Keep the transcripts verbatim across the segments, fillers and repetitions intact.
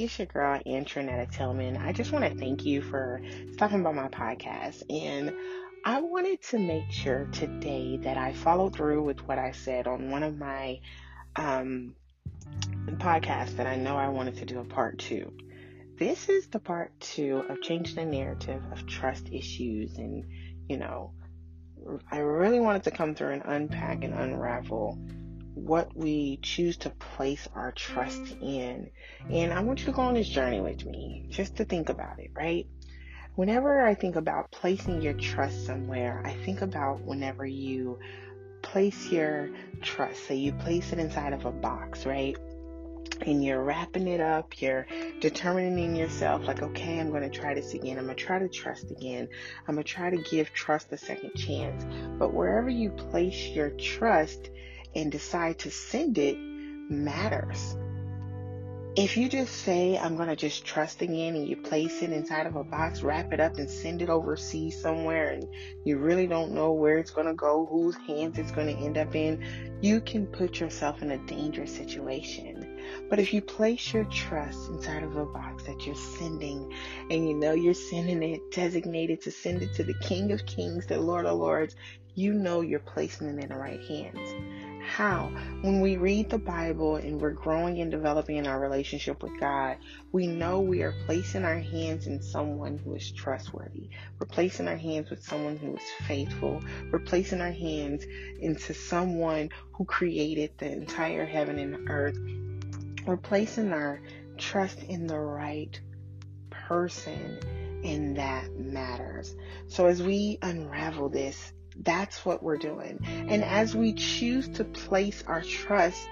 it's your girl, Antrinetta Tillman. I just want to thank you for stopping by my podcast. And I wanted to make sure today that I followed through with what I said on one of my um, podcasts that I know I wanted to do a part two. This is the part two of changing the narrative of trust issues. And, you know, I really wanted to come through and unpack and unravel what we choose to place our trust in. And I want you to go on this journey with me just to think about it, right? Whenever I think about placing your trust somewhere, I think about whenever you place your trust, so you place it inside of a box, right? And you're wrapping it up, you're determining yourself, like, okay, I'm going to try this again. I'm going to try to trust again. I'm going to try to give trust a second chance. But wherever you place your trust and decide to send it matters. If you just say, I'm going to just trust again, and you place it inside of a box, wrap it up, and send it overseas somewhere, and you really don't know where it's going to go, whose hands it's going to end up in, you can put yourself in a dangerous situation. But if you place your trust inside of a box that you're sending, and you know you're sending it designated to send it to the King of Kings, the Lord of Lords, you know you're placing it in the right hands. How? When we read the Bible and we're growing and developing in our relationship with God, we know we are placing our hands in someone who is trustworthy. We're placing our hands with someone who is faithful. We're placing our hands into someone who created the entire heaven and earth. We're placing our trust in the right person, and that matters. So as we unravel this, that's what we're doing. And as we choose to place our trust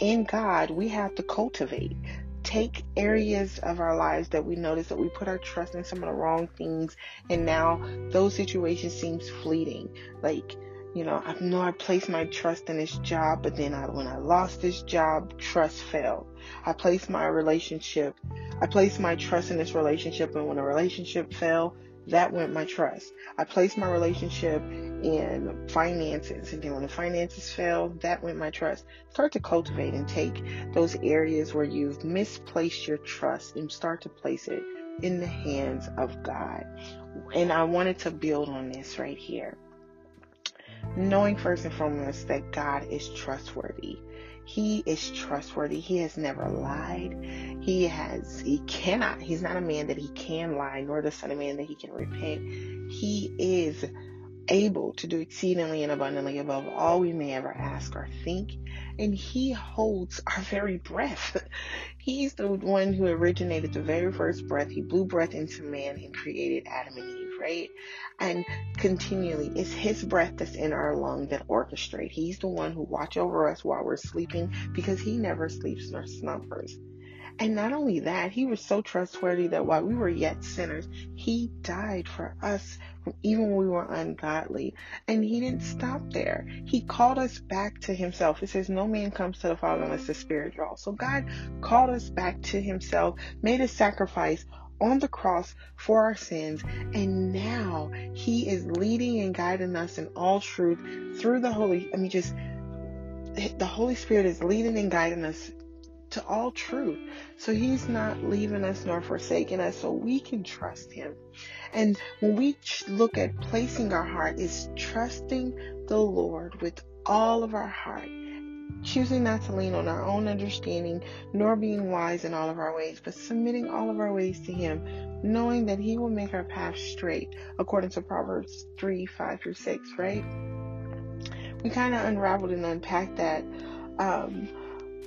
in God, we have to cultivate. Take areas of our lives that we notice that we put our trust in some of the wrong things, and now those situations seem fleeting. Like, you know, I know I placed my trust in this job, but then I, when I lost this job, trust failed. I placed my relationship, I placed my trust in this relationship, and when the relationship fell, that went my trust. I placed my relationship in finances, and then when the finances failed, that went my trust. Start to cultivate and take those areas where you've misplaced your trust and start to place it in the hands of God. And I wanted to build on this right here. Knowing first and foremost that God is trustworthy. He is trustworthy. He has never lied. He has, he cannot, he's not a man that he can lie, nor the son of man that he can repent. He is able to do exceedingly and abundantly above all we may ever ask or think. And he holds our very breath. He's the one who originated the very first breath. He blew breath into man and created Adam and Eve, right? And continually, it's his breath that's in our lung that orchestrates. He's the one who watches over us while we're sleeping, because he never sleeps nor slumbers. And not only that, he was so trustworthy that while we were yet sinners, he died for us, even when we were ungodly. And he didn't stop there. He called us back to himself. It says, no man comes to the Father unless the Spirit draws. So God called us back to himself, made a sacrifice on the cross for our sins, and now he is leading and guiding us in all truth through the Holy, I mean, just the Holy Spirit is leading and guiding us to all truth. So he's not leaving us nor forsaking us, so we can trust him. And when we look at placing our heart, is trusting the Lord with all of our heart, choosing not to lean on our own understanding, nor being wise in all of our ways, but submitting all of our ways to him, knowing that he will make our path straight, according to Proverbs three, five through six, right? We kind of unraveled and unpacked that. Um,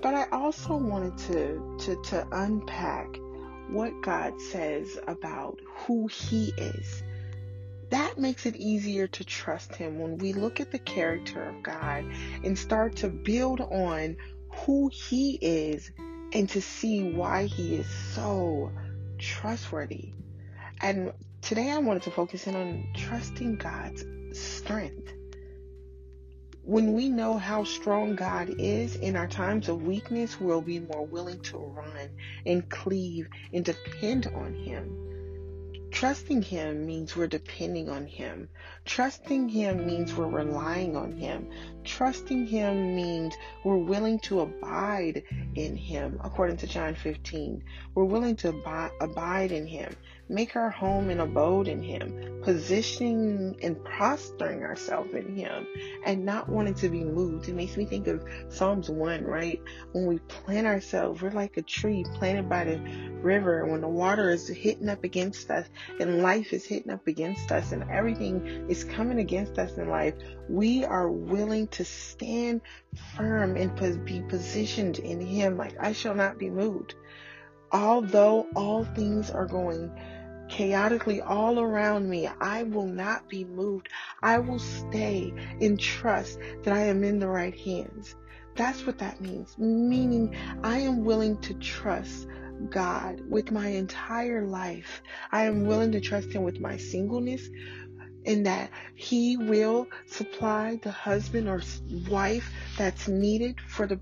But I also wanted to, to, to unpack what God says about who he is. That makes it easier to trust him when we look at the character of God and start to build on who he is, and to see why he is so trustworthy. And today I wanted to focus in on trusting God's strength. When we know how strong God is in our times of weakness, we'll be more willing to run and cleave and depend on him. Trusting Him means we're depending on Him. Trusting Him means we're relying on Him. Trusting Him means we're willing to abide in Him, according to John fifteen. We're willing to ab- abide in Him, make our home and abode in Him, positioning and prostrating ourselves in Him, and not wanting to be moved. It makes me think of Psalms one, right? When we plant ourselves, we're like a tree planted by the river, and when the water is hitting up against us, and life is hitting up against us, and everything is coming against us in life, we are willing to stand firm and be positioned in Him, like, I shall not be moved. Although all things are going chaotically all around me, I will not be moved. I will stay and trust that I am in the right hands. That's what that means, meaning I am willing to trust God with my entire life. I am willing to trust Him with my singleness, in that He will supply the husband or wife that's needed for the,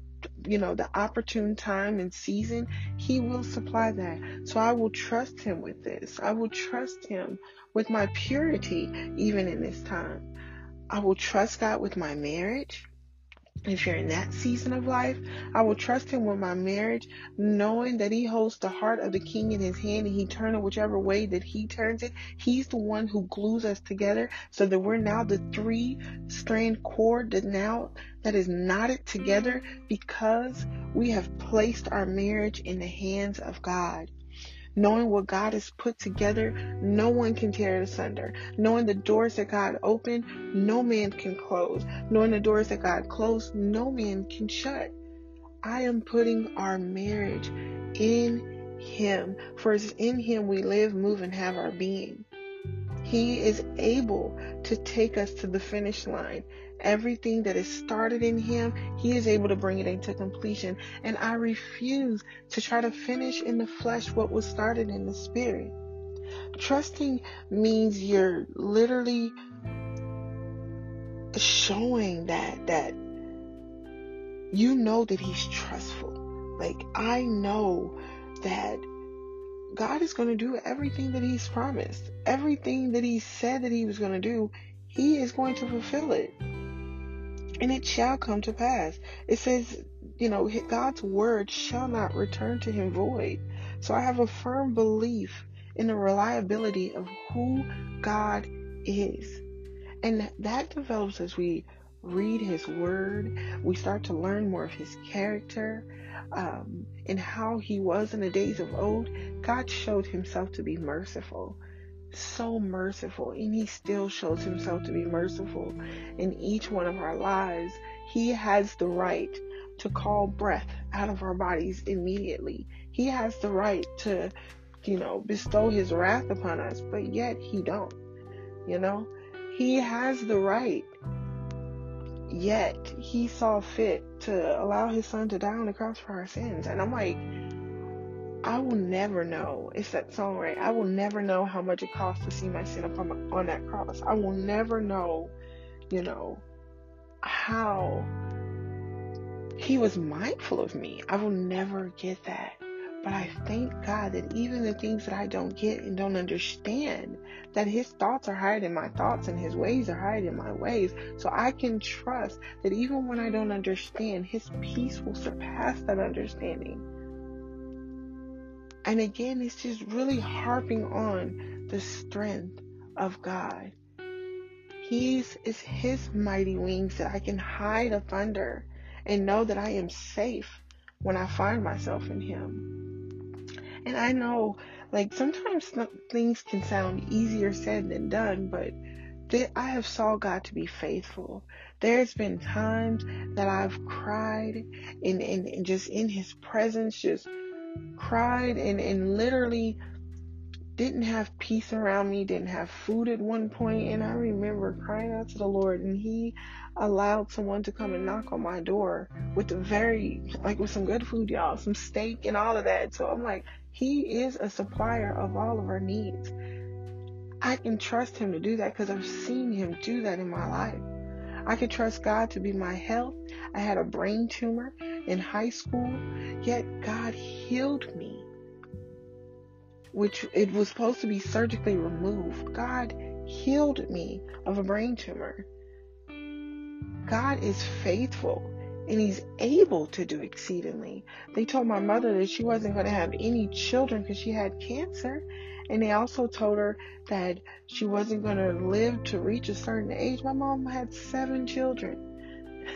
you know, the opportune time and season. He will supply that. So I will trust Him with this. I will trust Him with my purity, even in this time. I will trust God with my marriage. If you're in that season of life, I will trust Him with my marriage, knowing that He holds the heart of the king in His hand, and He turns it whichever way that He turns it. He's the one who glues us together, so that we're now the three strand cord that now that is knotted together, because we have placed our marriage in the hands of God. Knowing what God has put together, no one can tear it asunder. Knowing the doors that God opened, no man can close. Knowing the doors that God closed, no man can shut. I am putting our marriage in Him, for it's in Him we live, move, and have our being. He is able to take us to the finish line. Everything that is started in Him, He is able to bring it into completion. And I refuse to try to finish in the flesh what was started in the Spirit. Trusting means you're literally showing that, that you know that He's trustful. Like, I know that God is going to do everything that He's promised. Everything that He said that He was going to do, He is going to fulfill it. And it shall come to pass. It says, you know, God's word shall not return to Him void. So I have a firm belief in the reliability of who God is. And that develops as we read His word. We start to learn more of His character um, and how He was in the days of old. God showed Himself to be merciful. So merciful, and He still shows Himself to be merciful in each one of our lives. He has the right to call breath out of our bodies immediately. He has the right to, you know, bestow His wrath upon us, but yet He don't. You know, He has the right, yet He saw fit to allow His Son to die on the cross for our sins. And I'm like, I will never know. It's that song, right? I will never know how much it costs to see my sin upon my, on that cross. I will never know, you know, how He was mindful of me. I will never get that. But I thank God that even the things that I don't get and don't understand, that His thoughts are higher than my thoughts and His ways are higher than my ways. So I can trust that even when I don't understand, His peace will surpass that understanding. And again, it's just really harping on the strength of God. He's, it's His mighty wings that I can hide up under and know that I am safe when I find myself in Him. And I know, like, sometimes things can sound easier said than done, but th- I have saw God to be faithful. There's been times that I've cried and, and, and just in His presence, just cried and, and literally didn't have peace around me, didn't have food at one point, and I remember crying out to the Lord, and He allowed someone to come and knock on my door with the very, like, with some good food, y'all, some steak and all of that. So I'm like, He is a supplier of all of our needs. I can trust Him to do that because I've seen Him do that in my life. I could trust God to be my health. I had a brain tumor in high school, yet God healed me. which it was supposed to be surgically removed. God healed me of a brain tumor. God is faithful, and he's able to do exceedingly. They told my mother that she wasn't going to have any children because she had cancer. And they also told her that she wasn't going to live to reach a certain age. My mom had seven children.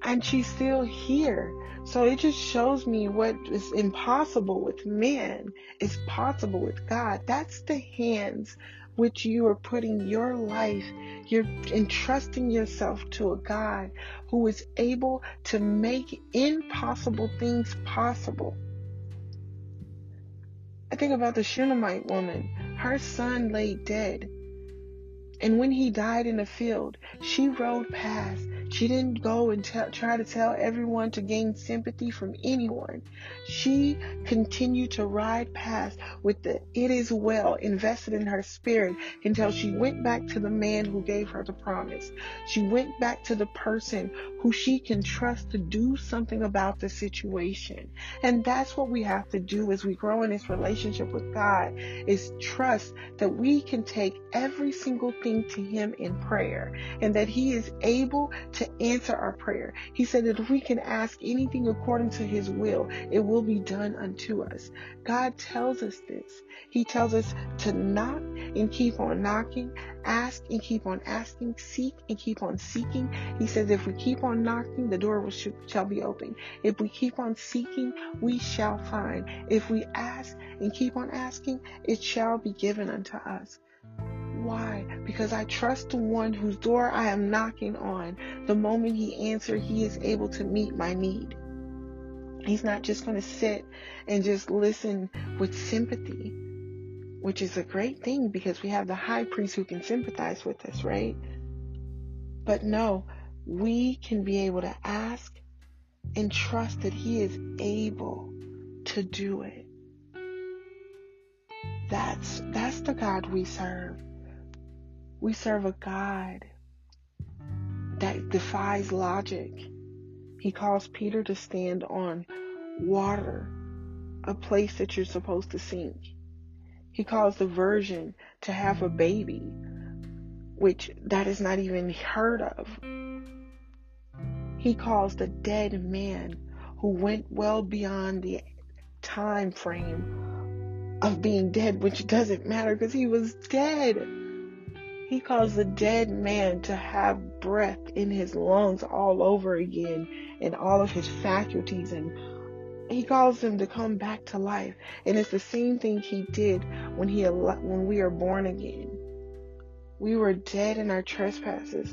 And she's still here. So it just shows me what is impossible with man is possible with God. That's the hands which you are putting your life, you're entrusting yourself to a God who is able to make impossible things possible. I think about the Shunammite woman. Her son lay dead. And when he died in the field, she rode past. She didn't go and t- try to tell everyone to gain sympathy from anyone. She continued to ride past with the "it is well" invested in her spirit until she went back to the man who gave her the promise. She went back to the person who she can trust to do something about the situation. And that's what we have to do as we grow in this relationship with God, is trust that we can take every single thing to him in prayer and that he is able to answer our prayer. He said that if we can ask anything according to his will, it will be done unto us. God tells us this. He tells us to knock and keep on knocking, ask and keep on asking, seek and keep on seeking. He says if we keep on knocking, the door will sh- shall be open. If we keep on seeking, we shall find. If we ask and keep on asking, it shall be given unto us. Why? Because I trust the one whose door I am knocking on. The moment he answers, he is able to meet my need. He's not just going to sit and just listen with sympathy, which is a great thing because we have the high priest who can sympathize with us, right? But no, we can be able to ask and trust that he is able to do it. That's, that's the God we serve. We serve a God that defies logic. He calls Peter to stand on water, a place that you're supposed to sink. He calls the virgin to have a baby, which that is not even heard of. He calls the dead man who went well beyond the time frame of being dead, which doesn't matter because he was dead. He calls the dead man to have breath in his lungs all over again and all of his faculties, and he calls them to come back to life. And it's the same thing he did when he when we are born again. We were dead in our trespasses.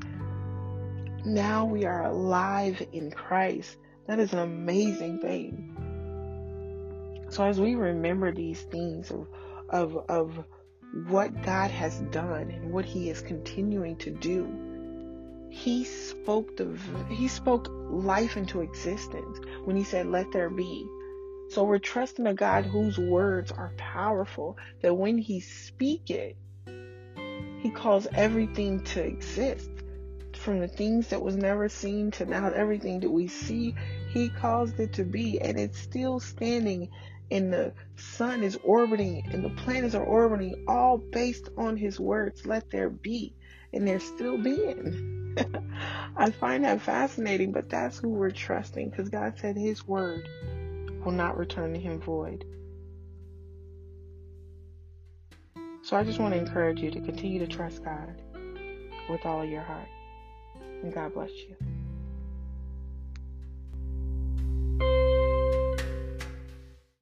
Now we are alive in Christ. That is an amazing thing. So as we remember these things of of of what God has done and what he is continuing to do. He spoke the he spoke life into existence when he said, "Let there be." So we're trusting a God whose words are powerful, that when he speaks it, he calls everything to exist. From the things that was never seen to now everything that we see, he caused it to be, and it's still standing. And the sun is orbiting and the planets are orbiting, all based on his words, "Let there be," and they're still being. I find that fascinating, but that's who we're trusting, because God said his word will not return to him void. So I just want to encourage you to continue to trust God with all of your heart, and God bless you.